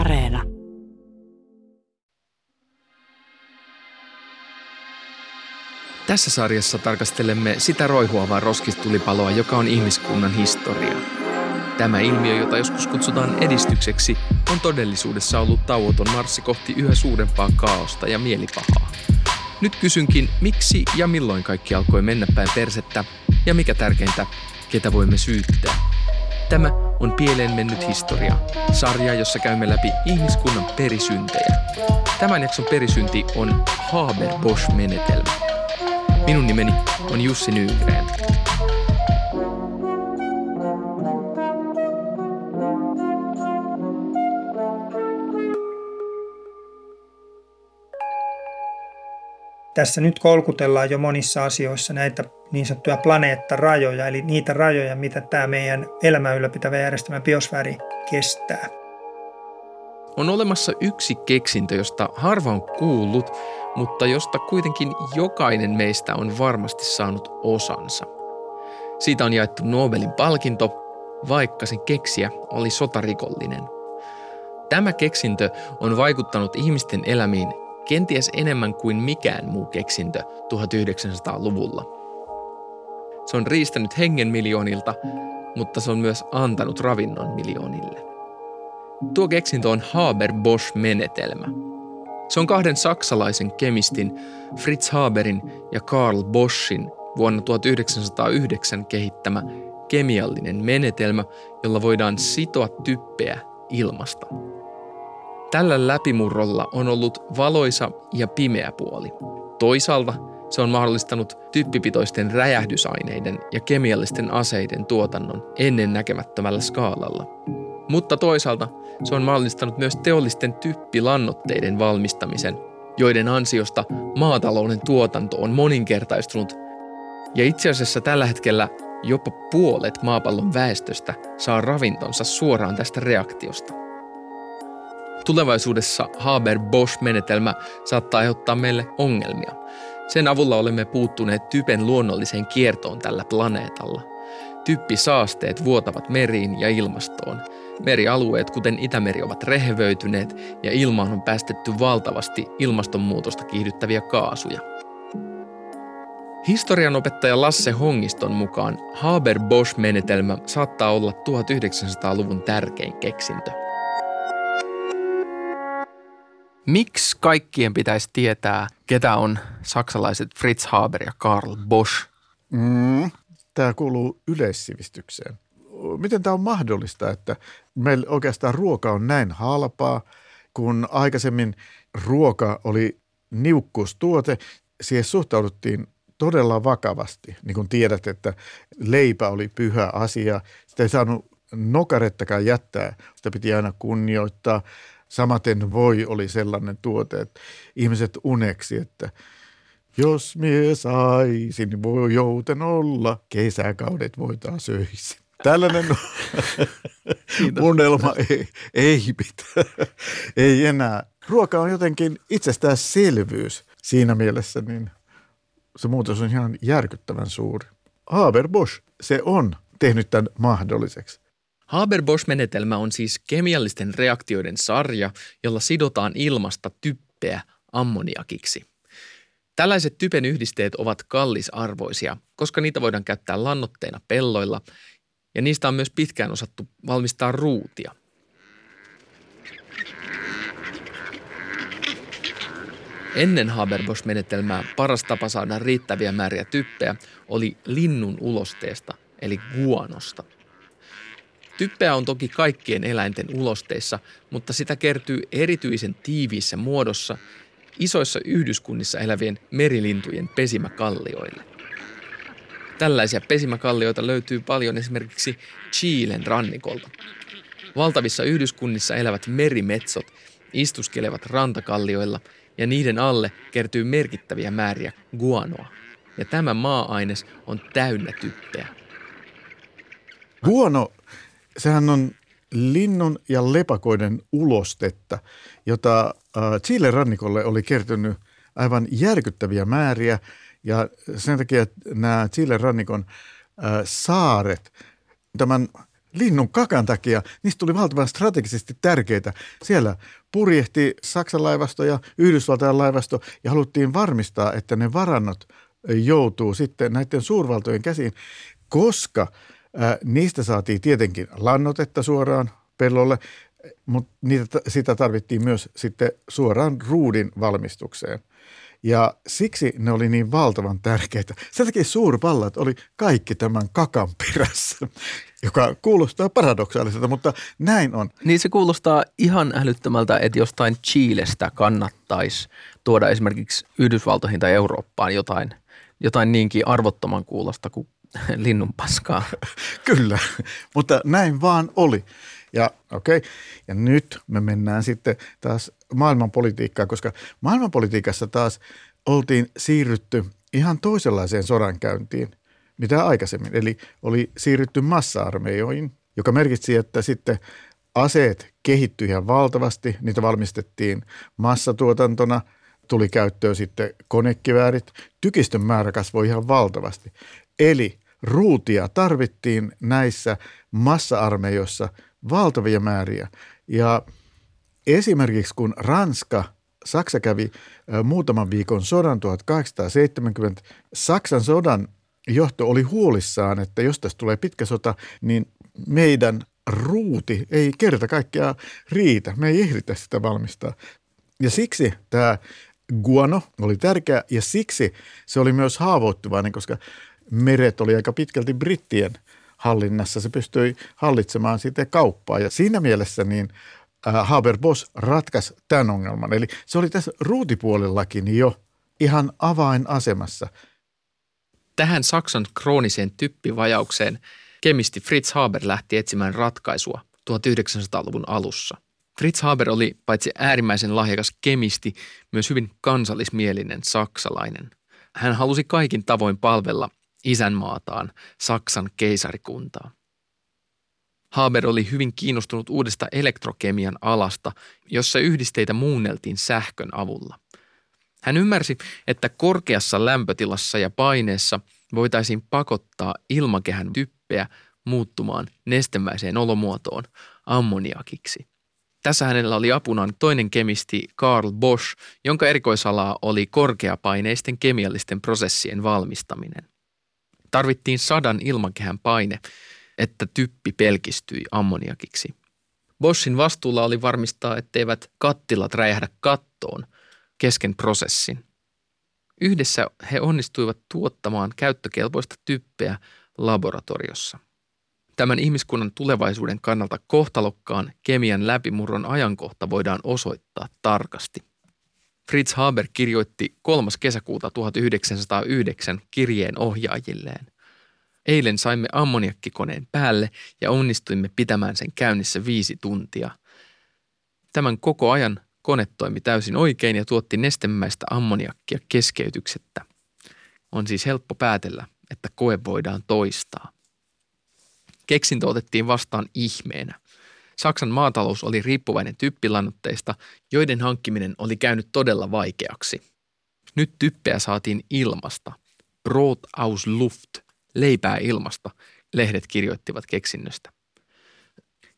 Areena. Tässä sarjassa tarkastelemme sitä roihuavaa roskistulipaloa, joka on ihmiskunnan historia. Tämä ilmiö, jota joskus kutsutaan edistykseksi, on todellisuudessa ollut tauoton marssi kohti yhä suurempaa kaaosta ja mielipahaa. Nyt kysynkin, miksi ja milloin kaikki alkoi mennä päin persettä, ja mikä tärkeintä, ketä voimme syyttää. Tämä on Pieleen mennyt historia, sarja, jossa käymme läpi ihmiskunnan perisyntejä. Tämän jakson perisynti on Haber-Bosch-menetelmä. Minun nimeni on Jussi Nygren. Tässä nyt kolkutellaan jo monissa asioissa näitä niin sanottuja planeettarajoja, eli niitä rajoja, mitä tämä meidän elämää ylläpitävä järjestelmä biosfääri kestää. On olemassa yksi keksintö, josta harva on kuullut, mutta josta kuitenkin jokainen meistä on varmasti saanut osansa. Siitä on jaettu Nobelin palkinto, vaikka sen keksijä oli sotarikollinen. Tämä keksintö on vaikuttanut ihmisten elämiin kenties enemmän kuin mikään muu keksintö 1900-luvulla. Se on riistänyt hengen miljoonilta, mutta se on myös antanut ravinnon miljoonille. Tuo keksintö on Haber-Bosch-menetelmä. Se on kahden saksalaisen kemistin Fritz Haberin ja Carl Boschin vuonna 1909 kehittämä kemiallinen menetelmä, jolla voidaan sitoa typpeä ilmasta. Tällä läpimurrolla on ollut valoisa ja pimeä puoli. Toisaalta se on mahdollistanut typpipitoisten räjähdysaineiden ja kemiallisten aseiden tuotannon ennennäkemättömällä skaalalla. Mutta toisaalta se on mahdollistanut myös teollisten typpilannoitteiden valmistamisen, joiden ansiosta maatalouden tuotanto on moninkertaistunut. Ja itse asiassa tällä hetkellä jopa puolet maapallon väestöstä saa ravintonsa suoraan tästä reaktiosta. Tulevaisuudessa Haber-Bosch-menetelmä saattaa aiheuttaa meille ongelmia. Sen avulla olemme puuttuneet typen luonnolliseen kiertoon tällä planeetalla. Typpisaasteet vuotavat meriin ja ilmastoon. Merialueet, kuten Itämeri, ovat rehevöityneet ja ilmaan on päästetty valtavasti ilmastonmuutosta kiihdyttäviä kaasuja. Historianopettaja Lasse Hongiston mukaan Haber-Bosch-menetelmä saattaa olla 1900-luvun tärkein keksintö. Miksi kaikkien pitäisi tietää, ketä on saksalaiset Fritz Haber ja Carl Bosch? Tämä kuuluu yleissivistykseen. Miten tämä on mahdollista, että meillä oikeastaan ruoka on näin halpaa, kun aikaisemmin ruoka oli niukkuustuote, siihen suhtauduttiin todella vakavasti. Niin kuin tiedät, että leipä oli pyhä asia, sitä ei saanut nokarettakaan jättää, sitä piti aina kunnioittaa. Samaten voi oli sellainen tuote, että ihmiset uneksi, että jos mie saisin, voi jouten olla, kesäkaudet voitaan söisin. Tällainen unelma ei pitää, ei enää. Ruoka on jotenkin itsestäänselvyys siinä mielessä, niin se muutos on ihan järkyttävän suuri. Haber-Bosch, se on tehnyt tämän mahdolliseksi. Haber-Bosch-menetelmä on siis kemiallisten reaktioiden sarja, jolla sidotaan ilmasta typpeä ammoniakiksi. Tällaiset typen yhdisteet ovat kallisarvoisia, koska niitä voidaan käyttää lannoitteina pelloilla, ja niistä on myös pitkään osattu valmistaa ruutia. Ennen Haber-Bosch-menetelmää paras tapa saada riittäviä määriä typpeä oli linnun ulosteesta, eli guanosta. Typpeä on toki kaikkien eläinten ulosteissa, mutta sitä kertyy erityisen tiiviissä muodossa isoissa yhdyskunnissa elävien merilintujen pesimäkallioille. Tällaisia pesimäkallioita löytyy paljon esimerkiksi Chilen rannikolta. Valtavissa yhdyskunnissa elävät merimetsot istuskelevat rantakallioilla ja niiden alle kertyy merkittäviä määriä guanoa. Ja tämä maa-aines on täynnä typpeä. Guano. Sehän on linnun ja lepakoiden ulostetta, jota Chilen rannikolle oli kertynyt aivan järkyttäviä määriä. Ja sen takia nämä Chilen rannikon saaret tämän linnun kakan takia niistä tuli valtavan strategisesti tärkeitä. Siellä purjehti Saksan laivasto ja Yhdysvaltain laivasto ja haluttiin varmistaa, että ne varannot joutuu sitten näiden suurvaltojen käsiin, koska niistä saatiin tietenkin lannoitetta suoraan pellolle, mutta sitä tarvittiin myös sitten suoraan ruudin valmistukseen. Ja siksi ne oli niin valtavan tärkeitä. Sen takia suurvallat oli kaikki tämän kakan perässä, joka kuulostaa paradoksaaliselta, mutta näin on. Niin se kuulostaa ihan älyttömältä, että jostain Chilestä kannattaisi tuoda esimerkiksi Yhdysvaltoihin tai Eurooppaan jotain niinkin arvottoman kuulosta kuin linnun paskaa. Kyllä, mutta näin vaan oli. Ja okei, ja nyt me mennään sitten taas maailmanpolitiikkaan, koska maailmanpolitiikassa taas oltiin siirrytty ihan toisenlaiseen sodankäyntiin, mitä aikaisemmin. Eli oli siirrytty massa-armeijoihin, joka merkitsi, että sitten aseet kehittyi ihan valtavasti, niitä valmistettiin massatuotantona, tuli käyttöön sitten konekiväärit, tykistön määrä kasvoi ihan valtavasti. Eli ruutia tarvittiin näissä massa-armeijoissa valtavia määriä. Ja esimerkiksi kun Saksa kävi muutaman viikon sodan 1870, Saksan sodan johto oli huolissaan, että jos tässä tulee pitkä sota, niin meidän ruuti ei kerta kaikkiaan riitä. Me ei ehditä sitä valmistaa. Ja siksi tämä guano oli tärkeä ja siksi se oli myös haavoittuvainen, koska meret oli aika pitkälti brittien hallinnassa. Se pystyi hallitsemaan sitten kauppaa ja siinä mielessä niin Haber-Bosch ratkaisi tämän ongelman. Eli se oli tässä ruutipuolellakin jo ihan avainasemassa. Tähän Saksan krooniseen typpivajaukseen kemisti Fritz Haber lähti etsimään ratkaisua 1900-luvun alussa. Fritz Haber oli paitsi äärimmäisen lahjakas kemisti, myös hyvin kansallismielinen saksalainen. Hän halusi kaikin tavoin palvella isänmaataan, Saksan keisarikuntaa. Haber oli hyvin kiinnostunut uudesta elektrokemian alasta, jossa yhdisteitä muunneltiin sähkön avulla. Hän ymmärsi, että korkeassa lämpötilassa ja paineessa voitaisiin pakottaa ilmakehän typpeä muuttumaan nestemäiseen olomuotoon ammoniakiksi. Tässä hänellä oli apunaan toinen kemisti Carl Bosch, jonka erikoisalaa oli korkeapaineisten kemiallisten prosessien valmistaminen. Tarvittiin 100 ilmakehän paine, että typpi pelkistyi ammoniakiksi. Boschin vastuulla oli varmistaa, etteivät kattilat räjähdä kattoon kesken prosessin. Yhdessä he onnistuivat tuottamaan käyttökelpoista typpeä laboratoriossa. Tämän ihmiskunnan tulevaisuuden kannalta kohtalokkaan kemian läpimurron ajankohta voidaan osoittaa tarkasti. Fritz Haber kirjoitti 3. kesäkuuta 1909 kirjeen ohjaajilleen. Eilen saimme ammoniakkikoneen päälle ja onnistuimme pitämään sen käynnissä 5 tuntia. Tämän koko ajan kone toimi täysin oikein ja tuotti nestemäistä ammoniakkia keskeytyksettä. On siis helppo päätellä, että koe voidaan toistaa. Keksintö otettiin vastaan ihmeenä. Saksan maatalous oli riippuvainen typpilannoitteista, joiden hankkiminen oli käynyt todella vaikeaksi. Nyt typpeä saatiin ilmasta. Brot aus Luft, leipää ilmasta, lehdet kirjoittivat keksinnöstä.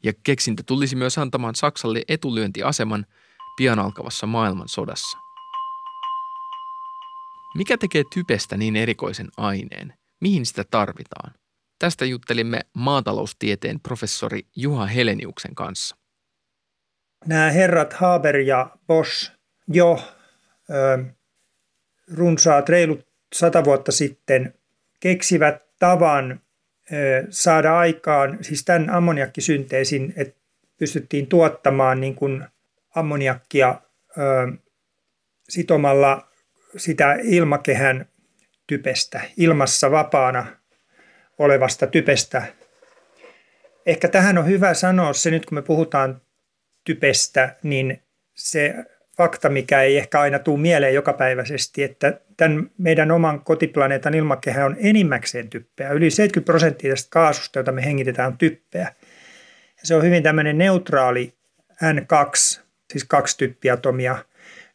Ja keksintö tulisi myös antamaan Saksalle etulyöntiaseman pian alkavassa maailmansodassa. Mikä tekee typestä niin erikoisen aineen? Mihin sitä tarvitaan? Tästä juttelimme maataloustieteen professori Juha Heleniuksen kanssa. Nämä herrat Haber ja Bosch jo runsaat reilut 100 vuotta sitten keksivät tavan saada aikaan, siis tämän ammoniakkisynteesin, että pystyttiin tuottamaan niin kuin ammoniakkia sitomalla sitä ilmakehän typestä, ilmassa vapaana olevasta typestä. Ehkä tähän on hyvä sanoa se nyt, kun me puhutaan typestä, niin se fakta, mikä ei ehkä aina tule mieleen jokapäiväisesti, että tämän meidän oman kotiplaneetan ilmakehä on enimmäkseen typpeä. Yli 70% tästä kaasusta, jota me hengitetään, on typpeä. Ja se on hyvin tämmöinen neutraali N2, siis 2 typpiatomia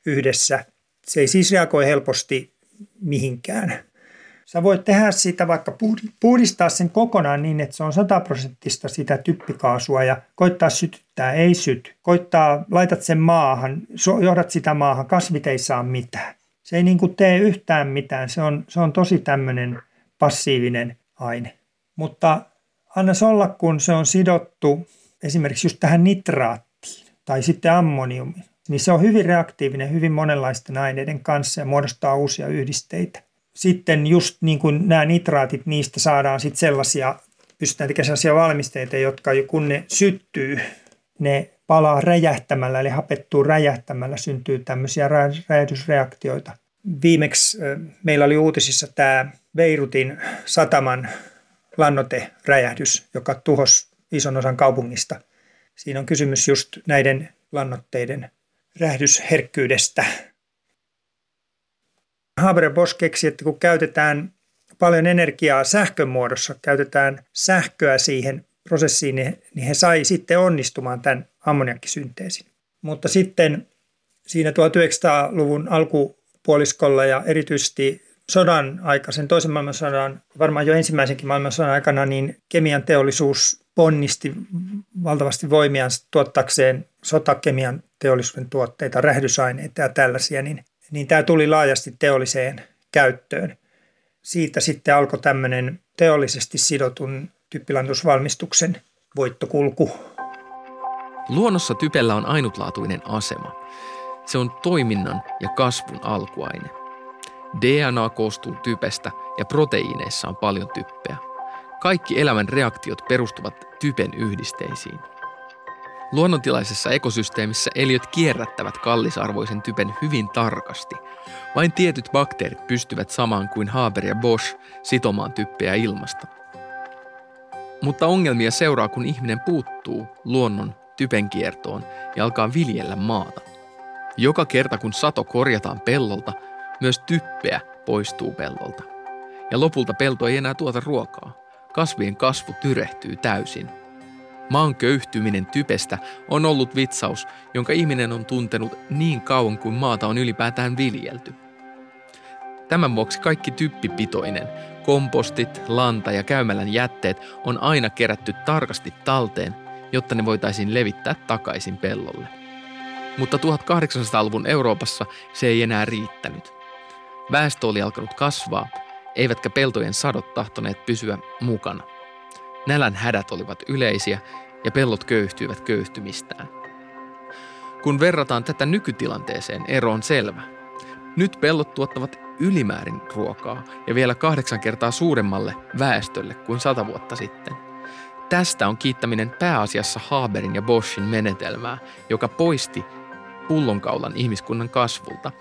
yhdessä. Se ei siis reagoi helposti mihinkään. Sä voit tehdä sitä vaikka puhdistaa sen kokonaan niin, että se on 100% sitä typpikaasua ja koittaa sytyttää, ei syty. Koittaa, laitat sen maahan, johdat sitä maahan, kasvit ei saa mitään. Se ei niin kuin tee yhtään mitään, se on tosi tämmöinen passiivinen aine. Mutta anna olla, kun se on sidottu esimerkiksi just tähän nitraattiin tai sitten ammoniumiin, niin se on hyvin reaktiivinen hyvin monenlaisten aineiden kanssa ja muodostaa uusia yhdisteitä. Sitten just niin kuin nämä nitraatit, niistä saadaan sitten sellaisia, pystytään tekemään sellaisia valmisteita, jotka kun ne syttyy, ne palaa räjähtämällä, eli hapettuu räjähtämällä, syntyy tämmöisiä räjähdysreaktioita. Viimeksi meillä oli uutisissa tämä Beirutin sataman lannoiteräjähdys, joka tuhosi ison osan kaupungista. Siinä on kysymys just näiden lannoitteiden räjähdysherkkyydestä. Haber-Bosch keksi, että kun käytetään paljon energiaa sähkön muodossa, käytetään sähköä siihen prosessiin, niin he sai sitten onnistumaan tämän ammoniakkisynteesin. Mutta sitten siinä 1900-luvun alkupuoliskolla ja erityisesti sodan aikaisen, toisen maailmansodan, varmaan jo ensimmäisenkin maailmansodan aikana, niin kemian teollisuus ponnisti valtavasti voimiaan tuottaakseen sotakemian teollisuuden tuotteita, räjähdysaineita ja tällaisia, niin tämä tuli laajasti teolliseen käyttöön. Siitä sitten alkoi tämmöinen teollisesti sidotun typpilannoitusvalmistuksen voittokulku. Luonnossa typellä on ainutlaatuinen asema. Se on toiminnan ja kasvun alkuaine. DNA koostuu typestä ja proteiineissa on paljon typpeä. Kaikki elämän reaktiot perustuvat typen yhdisteisiin. Luonnontilaisessa ekosysteemissä eliöt kierrättävät kallisarvoisen typen hyvin tarkasti. Vain tietyt bakteerit pystyvät samaan kuin Haber ja Bosch sitomaan typpeä ilmasta. Mutta ongelmia seuraa, kun ihminen puuttuu luonnon typen kiertoon ja alkaa viljellä maata. Joka kerta, kun sato korjataan pellolta, myös typpeä poistuu pellolta. Ja lopulta pelto ei enää tuota ruokaa. Kasvien kasvu tyrehtyy täysin. Maan köyhtyminen typestä on ollut vitsaus, jonka ihminen on tuntenut niin kauan kuin maata on ylipäätään viljelty. Tämän vuoksi kaikki typpipitoinen, kompostit, lanta ja käymälän jätteet on aina kerätty tarkasti talteen, jotta ne voitaisiin levittää takaisin pellolle. Mutta 1800-luvun Euroopassa se ei enää riittänyt. Väestö oli alkanut kasvaa, eivätkä peltojen sadot tahtoneet pysyä mukana. Nälän hädät olivat yleisiä ja pellot köyhtyivät köyhtymistään. Kun verrataan tätä nykytilanteeseen, ero on selvä. Nyt pellot tuottavat ylimäärin ruokaa ja vielä 8 kertaa suuremmalle väestölle kuin 100 vuotta sitten. Tästä on kiittäminen pääasiassa Haberin ja Boschin menetelmää, joka poisti pullonkaulan ihmiskunnan kasvulta.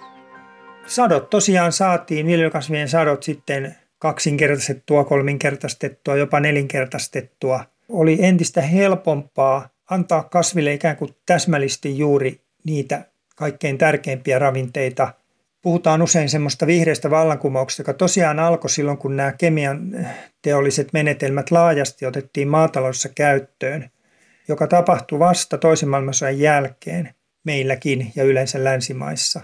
Sadot tosiaan saatiin, viljelykasvien sadot sitten kaksinkertaistettua, kolminkertaistettua, jopa 4-kertaistettua. Oli entistä helpompaa antaa kasville ikään kuin täsmällisesti juuri niitä kaikkein tärkeimpiä ravinteita. Puhutaan usein semmoista vihreästä vallankumouksesta, joka tosiaan alkoi silloin, kun nämä kemian teolliset menetelmät laajasti otettiin maataloudessa käyttöön, joka tapahtui vasta toisen maailmansodan jälkeen meilläkin ja yleensä länsimaissa.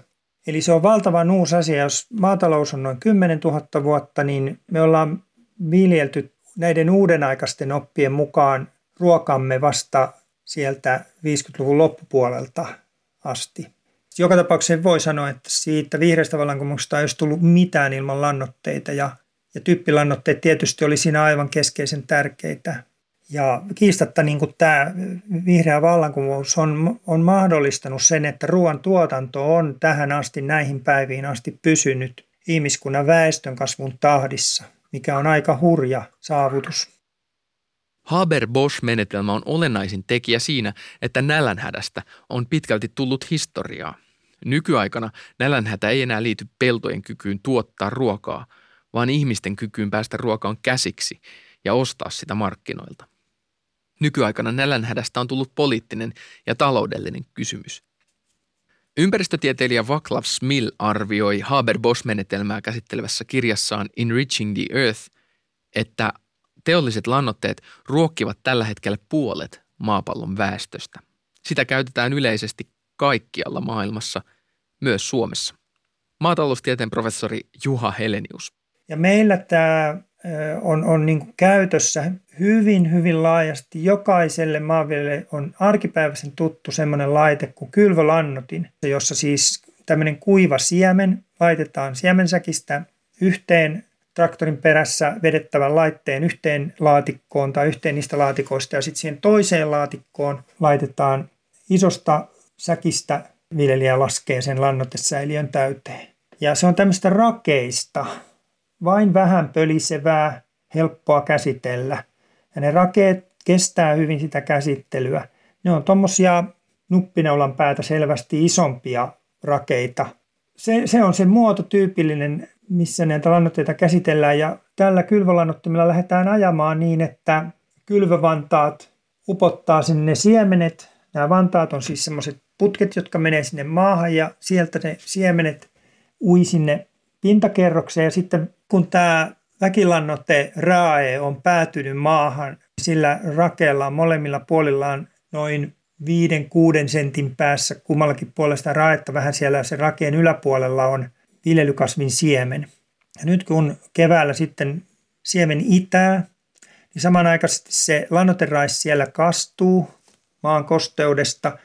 Eli se on valtavan uusi asia. Jos maatalous on noin 10 000 vuotta, niin me ollaan viljelty näiden uudenaikaisten oppien mukaan ruokamme vasta sieltä 50-luvun loppupuolelta asti. Joka tapauksessa voi sanoa, että siitä vihreästä vallankumouksesta ei olisi tullut mitään ilman lannoitteita ja typpilannoitteet tietysti oli siinä aivan keskeisen tärkeitä. Ja kiistatta niin kuin tämä vihreä vallankumous on mahdollistanut sen, että ruoantuotanto on tähän asti, näihin päiviin asti pysynyt ihmiskunnan väestönkasvun tahdissa, mikä on aika hurja saavutus. Haber-Bosch-menetelmä on olennaisin tekijä siinä, että nälänhädästä on pitkälti tullut historiaa. Nykyaikana nälänhätä ei enää liity peltojen kykyyn tuottaa ruokaa, vaan ihmisten kykyyn päästä ruokaan käsiksi ja ostaa sitä markkinoilta. Nykyaikana nälänhädästä on tullut poliittinen ja taloudellinen kysymys. Ympäristötieteilijä Vaclav Smil arvioi Haber-Bosch-menetelmää käsittelevässä kirjassaan Enriching the Earth, että teolliset lannoitteet ruokkivat tällä hetkellä puolet maapallon väestöstä. Sitä käytetään yleisesti kaikkialla maailmassa, myös Suomessa. Maataloustieteen professori Juha Helenius. Ja meillä tämä on niin kuin käytössä hyvin, hyvin laajasti. Jokaiselle maanviljelijälle on arkipäiväisen tuttu semmoinen laite kuin kylvölannotin, jossa siis tämmöinen kuiva siemen laitetaan siemensäkistä yhteen traktorin perässä vedettävän laitteen yhteen laatikkoon tai yhteen niistä laatikoista, ja sitten siihen toiseen laatikkoon laitetaan isosta säkistä, viljelijä laskee sen lannoitesäiliön täyteen. Ja se on tämmöistä rakeista, vain vähän pölisevää, helppoa käsitellä. Ja ne rakeet kestää hyvin sitä käsittelyä. Ne on tommosia nuppinaulan päätä selvästi isompia rakeita. Se on se muototyypillinen, missä näitä lannoitteita käsitellään. Ja tällä kylvölannottimella lähdetään ajamaan niin, että kylvövantaat upottaa sinne siemenet. Nämä vantaat on siis semmoiset putket, jotka menee sinne maahan, ja sieltä ne siemenet ui sinne pintakerrokseen. Ja sitten kun tämä väkilannoite rae on päätynyt maahan, sillä rakeella on molemmilla puolillaan noin 5-6 sentin päässä kummallakin puolesta raetta, vähän siellä sen rakeen yläpuolella on viljelykasvin siemen. Ja nyt kun keväällä sitten siemen itää, niin samanaikaisesti se lannoiterais siellä kastuu maan kosteudesta.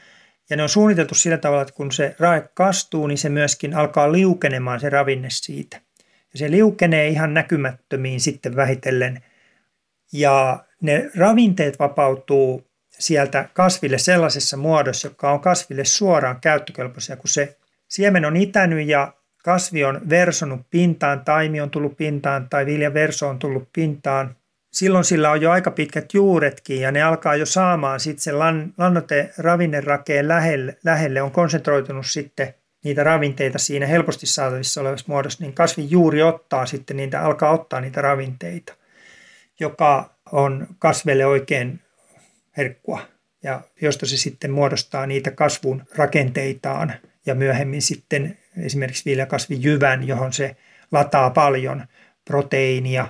Ja ne on suunniteltu sillä tavalla, että kun se rae kastuu, niin se myöskin alkaa liukenemaan se ravinne siitä. Ja se liukenee ihan näkymättömiin sitten vähitellen. Ja ne ravinteet vapautuu sieltä kasville sellaisessa muodossa, joka on kasville suoraan käyttökelpoisia. Kun se siemen on itänyt ja kasvi on versonut pintaan, taimi on tullut pintaan tai viljaverso on tullut pintaan, silloin sillä on jo aika pitkät juuretkin, ja ne alkaa jo saamaan sitten sen lannoiteravinnerakeen lähelle. On konsentroitunut sitten niitä ravinteita siinä helposti saatavissa olevassa muodossa, niin kasvin juuri ottaa sitten niitä ravinteita, joka on kasvelle oikein herkkua, ja josta se sitten muodostaa niitä kasvun rakenteitaan ja myöhemmin sitten esimerkiksi viljakasvijyvän, johon se lataa paljon proteiinia.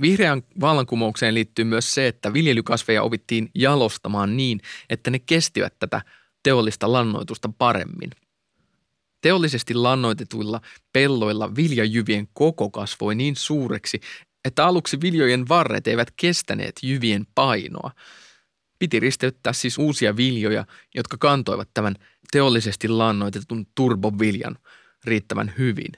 Vihreän vallankumoukseen liittyy myös se, että viljelykasveja opittiin jalostamaan niin, että ne kestivät tätä teollista lannoitusta paremmin. Teollisesti lannoitetuilla pelloilla viljajyvien koko kasvoi niin suureksi, että aluksi viljojen varret eivät kestäneet jyvien painoa. Piti risteyttää siis uusia viljoja, jotka kantoivat tämän teollisesti lannoitetun turboviljan riittävän hyvin.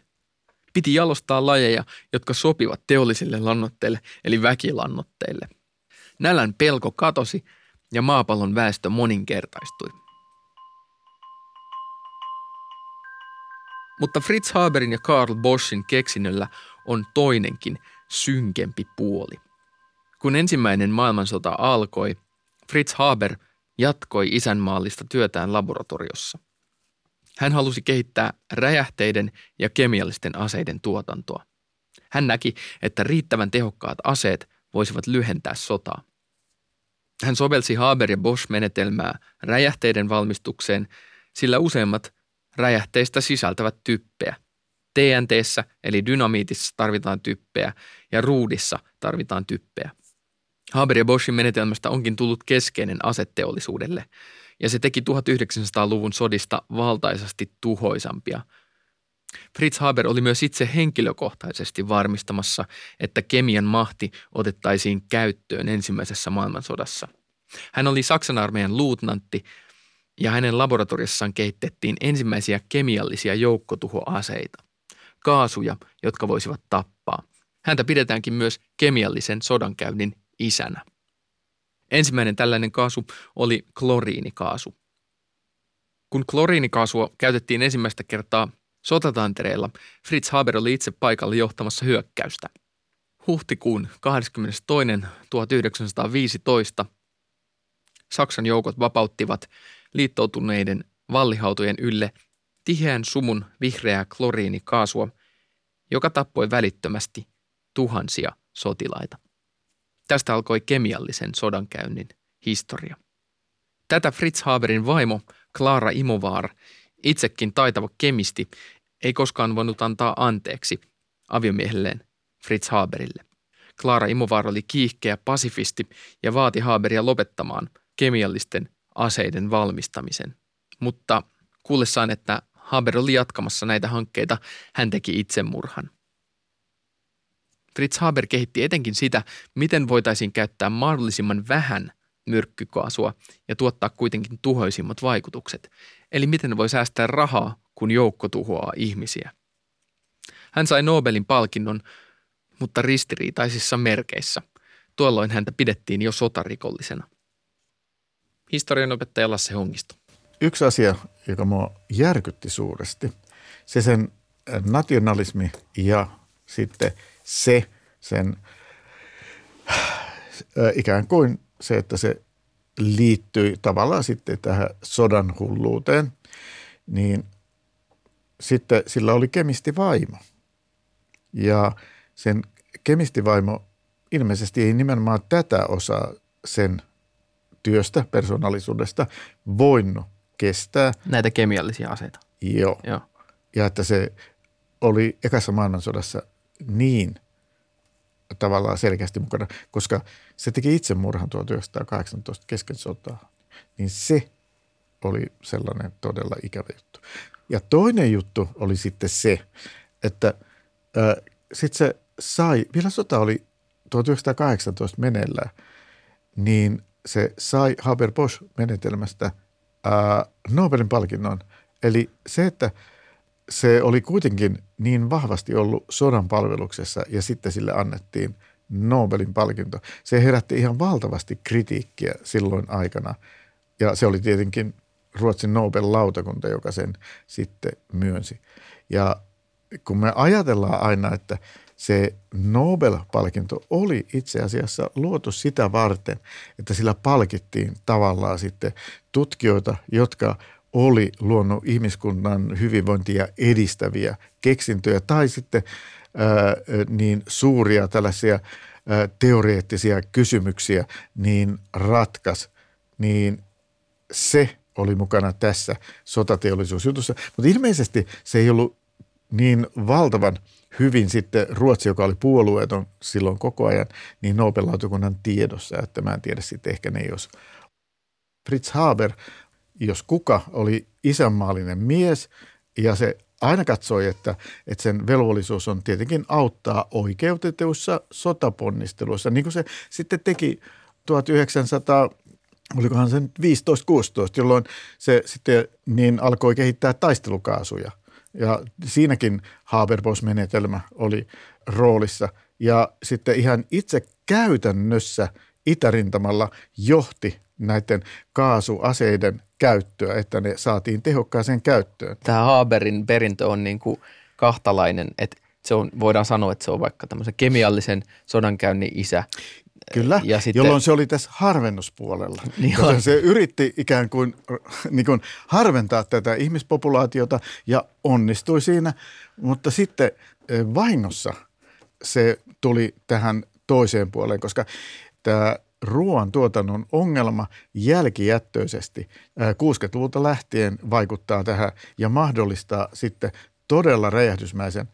Piti jalostaa lajeja, jotka sopivat teollisille lannoitteille, eli väkilannoitteille. Nälän pelko katosi ja maapallon väestö moninkertaistui. Mutta Fritz Haberin ja Carl Boschin keksinnöllä on toinenkin, synkempi puoli. Kun ensimmäinen maailmansota alkoi, Fritz Haber jatkoi isänmaallista työtään laboratoriossa. Hän halusi kehittää räjähteiden ja kemiallisten aseiden tuotantoa. Hän näki, että riittävän tehokkaat aseet voisivat lyhentää sotaa. Hän sovelsi Haber- ja Bosch-menetelmää räjähteiden valmistukseen, sillä useimmat räjähteistä sisältävät typpeä. TNT:ssä eli dynamiitissa tarvitaan typpeä ja ruudissa tarvitaan typpeä. Haber- ja Boschin menetelmästä onkin tullut keskeinen aseteollisuudelle, ja se teki 1900-luvun sodista valtaisasti tuhoisampia. Fritz Haber oli myös itse henkilökohtaisesti varmistamassa, että kemian mahti otettaisiin käyttöön ensimmäisessä maailmansodassa. Hän oli Saksan armeijan luutnantti, ja hänen laboratoriossaan kehitettiin ensimmäisiä kemiallisia joukkotuhoaseita, kaasuja, jotka voisivat tappaa. Häntä pidetäänkin myös kemiallisen sodankäynnin isänä. Ensimmäinen tällainen kaasu oli kloriinikaasu. Kun kloriinikaasua käytettiin ensimmäistä kertaa sotatantereilla, Fritz Haber oli itse paikalla johtamassa hyökkäystä. Huhtikuun 22. 1915 Saksan joukot vapauttivat liittoutuneiden vallihautojen ylle tiheän sumun vihreää kloriinikaasua, joka tappoi välittömästi tuhansia sotilaita. Tästä alkoi kemiallisen sodankäynnin historia. Tätä Fritz Haberin vaimo Clara Immerwahr, itsekin taitava kemisti, ei koskaan voinut antaa anteeksi aviomiehelleen Fritz Haberille. Clara Immerwahr oli kiihkeä pasifisti ja vaati Haberia lopettamaan kemiallisten aseiden valmistamisen. Mutta kuullessaan, että Haber oli jatkamassa näitä hankkeita, hän teki itsemurhan. Fritz Haber kehitti etenkin sitä, miten voitaisiin käyttää mahdollisimman vähän myrkkykaasua ja tuottaa kuitenkin tuhoisimmat vaikutukset. Eli miten voi säästää rahaa, kun joukko tuhoaa ihmisiä. Hän sai Nobelin palkinnon, mutta ristiriitaisissa merkeissä. Tuolloin häntä pidettiin jo sotarikollisena. Historianopettaja Lasse Hongisto. Yksi asia, joka minua järkytti suuresti, se sen nationalismi ja sitten se sen ikään kuin se, että se liittyi tavallaan sitten tähän sodan hulluuteen, niin sitten sillä oli kemistivaimo. Ja sen kemistivaimo ilmeisesti ei nimenomaan tätä osaa sen työstä, persoonallisuudesta voinut kestää. Näitä kemiallisia aseita. Joo. Joo. Ja että se oli ekassa maailmansodassa niin tavallaan selkeästi mukana, koska se teki itsemurhan 1918 kesken sotaa. Niin se oli sellainen todella ikävä juttu. Ja toinen juttu oli sitten se, että sitten se sai, vielä sota oli 1918 meneillään, niin se sai Haber-Bosch-menetelmästä Nobelin palkinnon. Eli se, että se oli kuitenkin niin vahvasti ollut sodan palveluksessa ja sitten sille annettiin Nobelin palkinto. Se herätti ihan valtavasti kritiikkiä silloin aikana ja se oli tietenkin Ruotsin Nobel-lautakunta, joka sen sitten myönsi. Ja kun me ajatellaan aina, että se Nobel-palkinto oli itse asiassa luotu sitä varten, että sillä palkittiin tavallaan sitten tutkijoita, jotka oli luonut ihmiskunnan hyvinvointia edistäviä keksintöjä tai sitten niin suuria tällaisia teoreettisia kysymyksiä, niin ratkas, niin se oli mukana tässä sotateollisuusjutussa. Mutta ilmeisesti se ei ollut niin valtavan hyvin sitten Ruotsi, joka oli puolueeton silloin koko ajan, niin Nobel-lautakunnan tiedossa, että mä en tiedä sitten ehkä ne jos. Fritz Haber, jos kuka, oli isänmaallinen mies ja se aina katsoi, että sen velvollisuus on tietenkin auttaa oikeutetuissa sotaponnisteluissa, niin kuin se sitten teki 1900, olikohan se nyt 15-16, jolloin se sitten niin alkoi kehittää taistelukaasuja. Ja siinäkin Haber-Bosch-menetelmä oli roolissa ja sitten ihan itse käytännössä itärintamalla johti näiden kaasuaseiden käyttöä, että ne saatiin tehokkaaseen käyttöön. Tämä Haberin perintö on niin kuin kahtalainen, että se on, voidaan sanoa, että se on vaikka tämmöisen kemiallisen sodankäynnin isä. Kyllä, ja sitten, jolloin se oli tässä harvennuspuolella. Niin se yritti ikään kuin, harventaa tätä ihmispopulaatiota ja onnistui siinä, mutta sitten vahingossa se tuli tähän toiseen puoleen, koska tämä ruoantuotannon ongelma jälkijättöisesti 60-luvulta lähtien vaikuttaa tähän ja mahdollistaa sitten todella räjähdysmäisen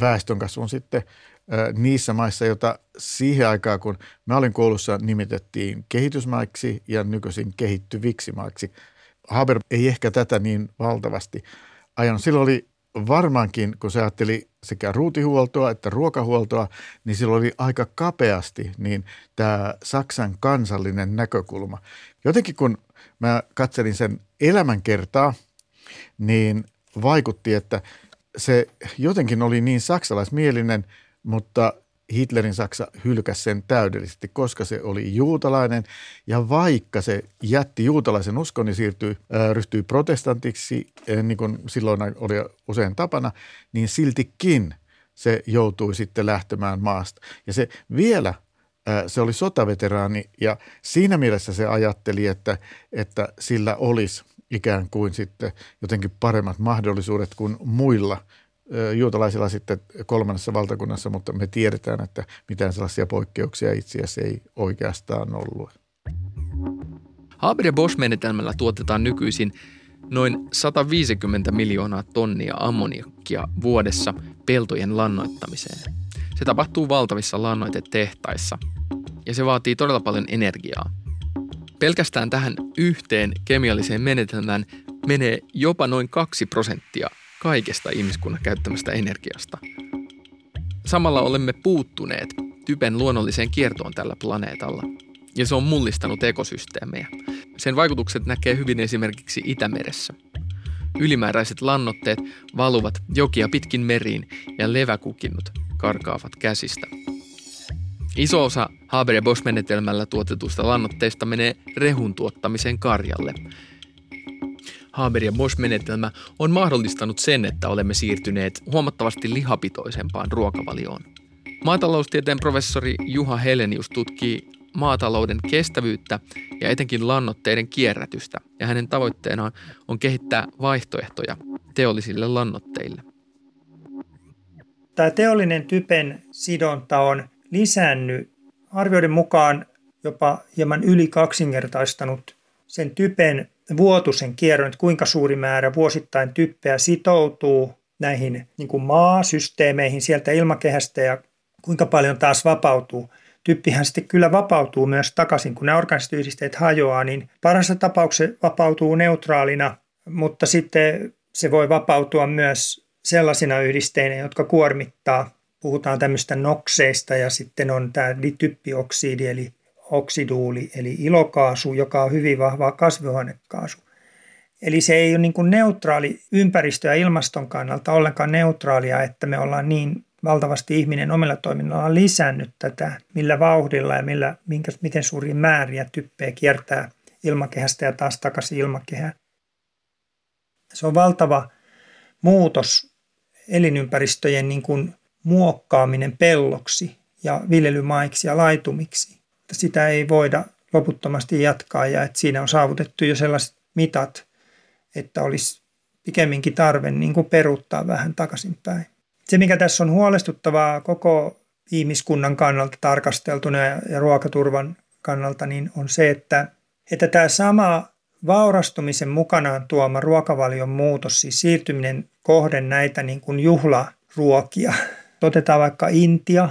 väestönkasvun sitten niissä maissa, joita siihen aikaan, kun mä olin koulussa, nimitettiin kehitysmaiksi ja nykyisin kehittyviksi maiksi. Haber ei ehkä tätä niin valtavasti ajanut. Silloin oli varmaankin, kun se ajatteli sekä ruutihuoltoa että ruokahuoltoa, niin silloin oli aika kapeasti niin tämä Saksan kansallinen näkökulma. Jotenkin kun mä katselin sen elämänkertaa, niin vaikutti, että se jotenkin oli niin saksalaismielinen, mutta Hitlerin Saksa hylkäsi sen täydellisesti, koska se oli juutalainen ja vaikka se jätti juutalaisen uskon ja ryhtyi protestantiksi, niin kuin silloin oli usein tapana, niin siltikin se joutui sitten lähtemään maasta. Ja se vielä, se oli sotaveteraani ja siinä mielessä se ajatteli, että sillä olisi ikään kuin sitten jotenkin paremmat mahdollisuudet kuin muilla juutalaisilla sitten kolmannessa valtakunnassa, mutta me tiedetään, että mitään sellaisia poikkeuksia itse asiassa ei oikeastaan ollut. Haber- ja Bosch-menetelmällä tuotetaan nykyisin noin 150 miljoonaa tonnia ammoniakkia vuodessa peltojen lannoittamiseen. Se tapahtuu valtavissa lannoitetehtaissa ja se vaatii todella paljon energiaa. Pelkästään tähän yhteen kemialliseen menetelmään menee jopa noin 2% kaikesta ihmiskunnan käyttämästä energiasta. Samalla olemme puuttuneet typen luonnolliseen kiertoon tällä planeetalla. Ja se on mullistanut ekosysteemejä. Sen vaikutukset näkee hyvin esimerkiksi Itämeressä. Ylimääräiset lannoitteet valuvat jokia pitkin meriin ja leväkukinnut karkaavat käsistä. Iso osa Haber-Bosch-menetelmällä tuotetusta lannoitteista menee rehun tuottamiseen karjalle. Haber- ja Bosch-menetelmä on mahdollistanut sen, että olemme siirtyneet huomattavasti lihapitoisempaan ruokavalioon. Maataloustieteen professori Juha Helenius tutkii maatalouden kestävyyttä ja etenkin lannoitteiden kierrätystä, ja hänen tavoitteenaan on kehittää vaihtoehtoja teollisille lannoitteille. Tämä teollinen typen sidonta on lisännyt arvioiden mukaan jopa hieman yli kaksinkertaistanut sen typen vuotuisen kierron, että kuinka suuri määrä vuosittain typpeä sitoutuu näihin niin kuin maasysteemeihin sieltä ilmakehästä ja kuinka paljon taas vapautuu. Typpihän sitten kyllä vapautuu myös takaisin, kun nämä organiset yhdisteet hajoaa, niin parhaassa tapauksessa vapautuu neutraalina, mutta sitten se voi vapautua myös sellaisina yhdisteinä, jotka kuormittaa. Puhutaan tämmöistä nokseista ja sitten on tämä dityppioksidi eli oksiduuli eli ilokaasu, joka on hyvin vahva kasvihuonekaasu. Eli se ei ole niin kuin neutraali ympäristö- ja ilmaston kannalta ollenkaan neutraalia, että me ollaan niin valtavasti ihminen omilla toiminnallaan lisännyt tätä, millä vauhdilla ja miten suuria määriä typpeä kiertää ilmakehästä ja taas takaisin ilmakehään. Se on valtava muutos elinympäristöjen niin kuin muokkaaminen pelloksi ja viljelymaiksi ja laitumiksi. Sitä ei voida loputtomasti jatkaa ja että siinä on saavutettu jo sellaiset mitat, että olisi pikemminkin tarve niin kuin peruuttaa vähän takaisinpäin. Se, mikä tässä on huolestuttavaa koko ihmiskunnan kannalta tarkasteltuna ja ruokaturvan kannalta, niin on se, että tämä sama vaurastumisen mukanaan tuoma ruokavalion muutos, siis siirtyminen kohden näitä niin kuin juhlaruokia. Otetaan vaikka Intia,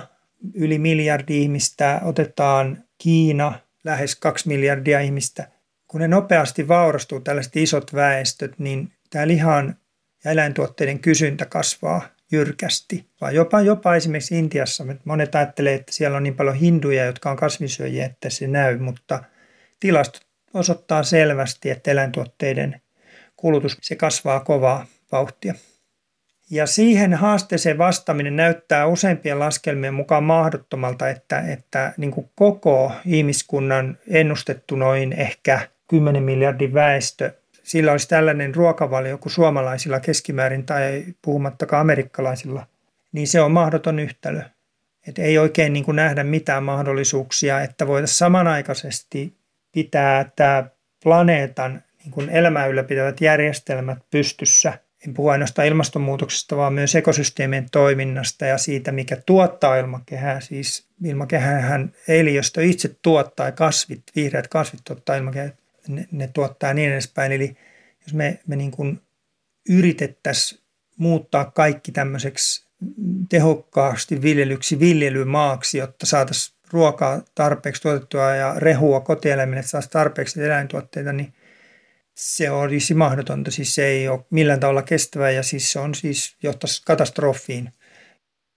yli miljardi ihmistä, otetaan Kiina, lähes 2 miljardia ihmistä. Kun ne nopeasti vaurastuu tällaiset isot väestöt, niin tämä lihan ja eläintuotteiden kysyntä kasvaa jyrkästi. Vai jopa esimerkiksi Intiassa. Monet ajattelee, että siellä on niin paljon hinduja, jotka on kasvisyöjiä, että se näy, mutta tilastot osoittaa selvästi, että eläintuotteiden kulutus se kasvaa kovaa vauhtia. Ja siihen haasteeseen vastaaminen näyttää useimpien laskelmien mukaan mahdottomalta, että niin kuin koko ihmiskunnan ennustettu noin ehkä 10 miljardin väestö, sillä olisi tällainen ruokavalio kuin suomalaisilla keskimäärin tai puhumattakaan amerikkalaisilla, niin se on mahdoton yhtälö. Et ei oikein niin kuin nähdä mitään mahdollisuuksia, että voitaisiin samanaikaisesti pitää tämä planeetan niin kuin elämää ylläpitävät järjestelmät pystyssä. En puhu ainoastaan ilmastonmuutoksesta, vaan myös ekosysteemien toiminnasta ja siitä, mikä tuottaa ilmakehää. Siis ilmakehähän eliöstö itse tuottaa ja kasvit, vihreät kasvit tuottaa ilmakehää, ne tuottaa niin edespäin. Eli jos me niin kuin yritettäisiin muuttaa kaikki tämmöiseksi tehokkaasti viljelyksi, viljelymaaksi, jotta saataisiin ruokaa tarpeeksi tuotettua ja rehua kotieläimille, saataisiin tarpeeksi eläintuotteita, niin se olisi mahdotonta, siis se ei ole millään tavalla kestävää ja siis se on johtaisi katastrofiin.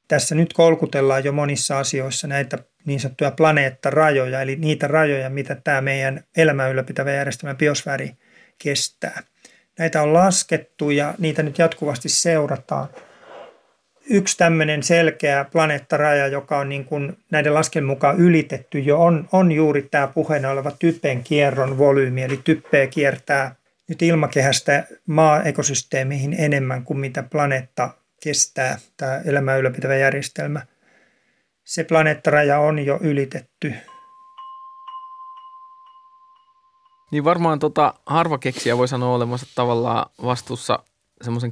Tässä nyt kolkutellaan jo monissa asioissa näitä niin sanottuja planeettarajoja, eli niitä rajoja, mitä tämä meidän elämää ylläpitävä järjestelmä biosfääri kestää. Näitä on laskettu ja niitä nyt jatkuvasti seurataan. Yksi tämmöinen selkeä planeettaraja, joka on niin kuin näiden laskelmien mukaan ylitetty jo, on juuri tämä puheena oleva typen kierron volyymi. Eli typpeä kiertää nyt ilmakehästä maa-ekosysteemiin enemmän kuin mitä planeetta kestää, tämä elämää ylläpitävä järjestelmä. Se planeettaraja on jo ylitetty. Niin varmaan harva keksijä voi sanoa olevansa tavallaan vastuussa semmoisen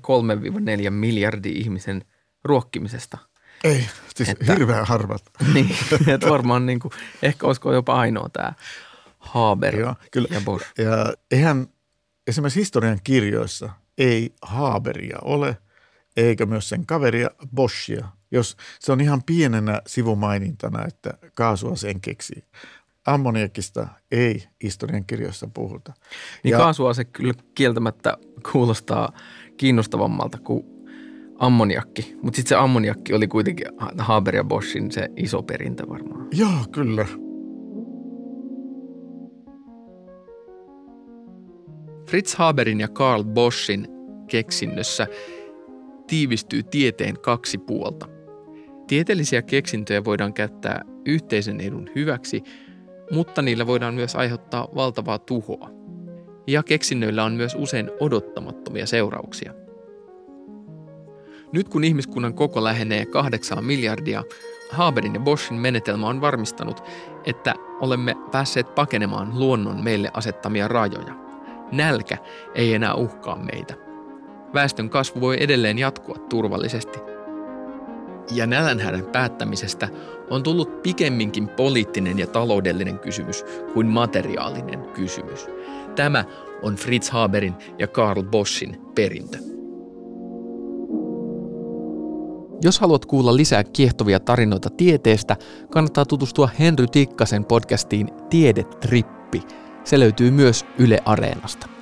3-4 miljardin ihmisen ruokkimisesta. Ei, siis että, hirveän harvat. Niin, että varmaan niin kuin, ehkä olisiko jopa ainoa tämä Haber. Joo, kyllä. Ja Bosch. Ja eihän esimerkiksi historian kirjoissa ei Haberia ole, eikä myös sen kaveria Boschia. Jos se on ihan pienenä sivumainintana, että kaasua sen keksii. Ammoniakista ei historian kirjoissa puhuta. Niin kaasua se kyllä kieltämättä kuulostaa kiinnostavammalta kuin ammoniakki. Mutta sitten se ammoniakki oli kuitenkin Haber ja Boschin se iso perintö varmaan. Joo, kyllä. Fritz Haberin ja Carl Boschin keksinnössä tiivistyy tieteen kaksi puolta. Tieteellisiä keksintöjä voidaan käyttää yhteisen edun hyväksi, mutta niillä voidaan myös aiheuttaa valtavaa tuhoa. Ja keksinnöillä on myös usein odottamattomia seurauksia. Nyt kun ihmiskunnan koko lähenee 8 miljardia, Haberin ja Boschin menetelmä on varmistanut, että olemme päässeet pakenemaan luonnon meille asettamia rajoja. Nälkä ei enää uhkaa meitä. Väestön kasvu voi edelleen jatkua turvallisesti. Ja nälänhädän päättämisestä on tullut pikemminkin poliittinen ja taloudellinen kysymys kuin materiaalinen kysymys. Tämä on Fritz Haberin ja Carl Boschin perintö. Jos haluat kuulla lisää kiehtovia tarinoita tieteestä, kannattaa tutustua Henry Tikkasen podcastiin Tiedetrippi. Se löytyy myös Yle Areenasta.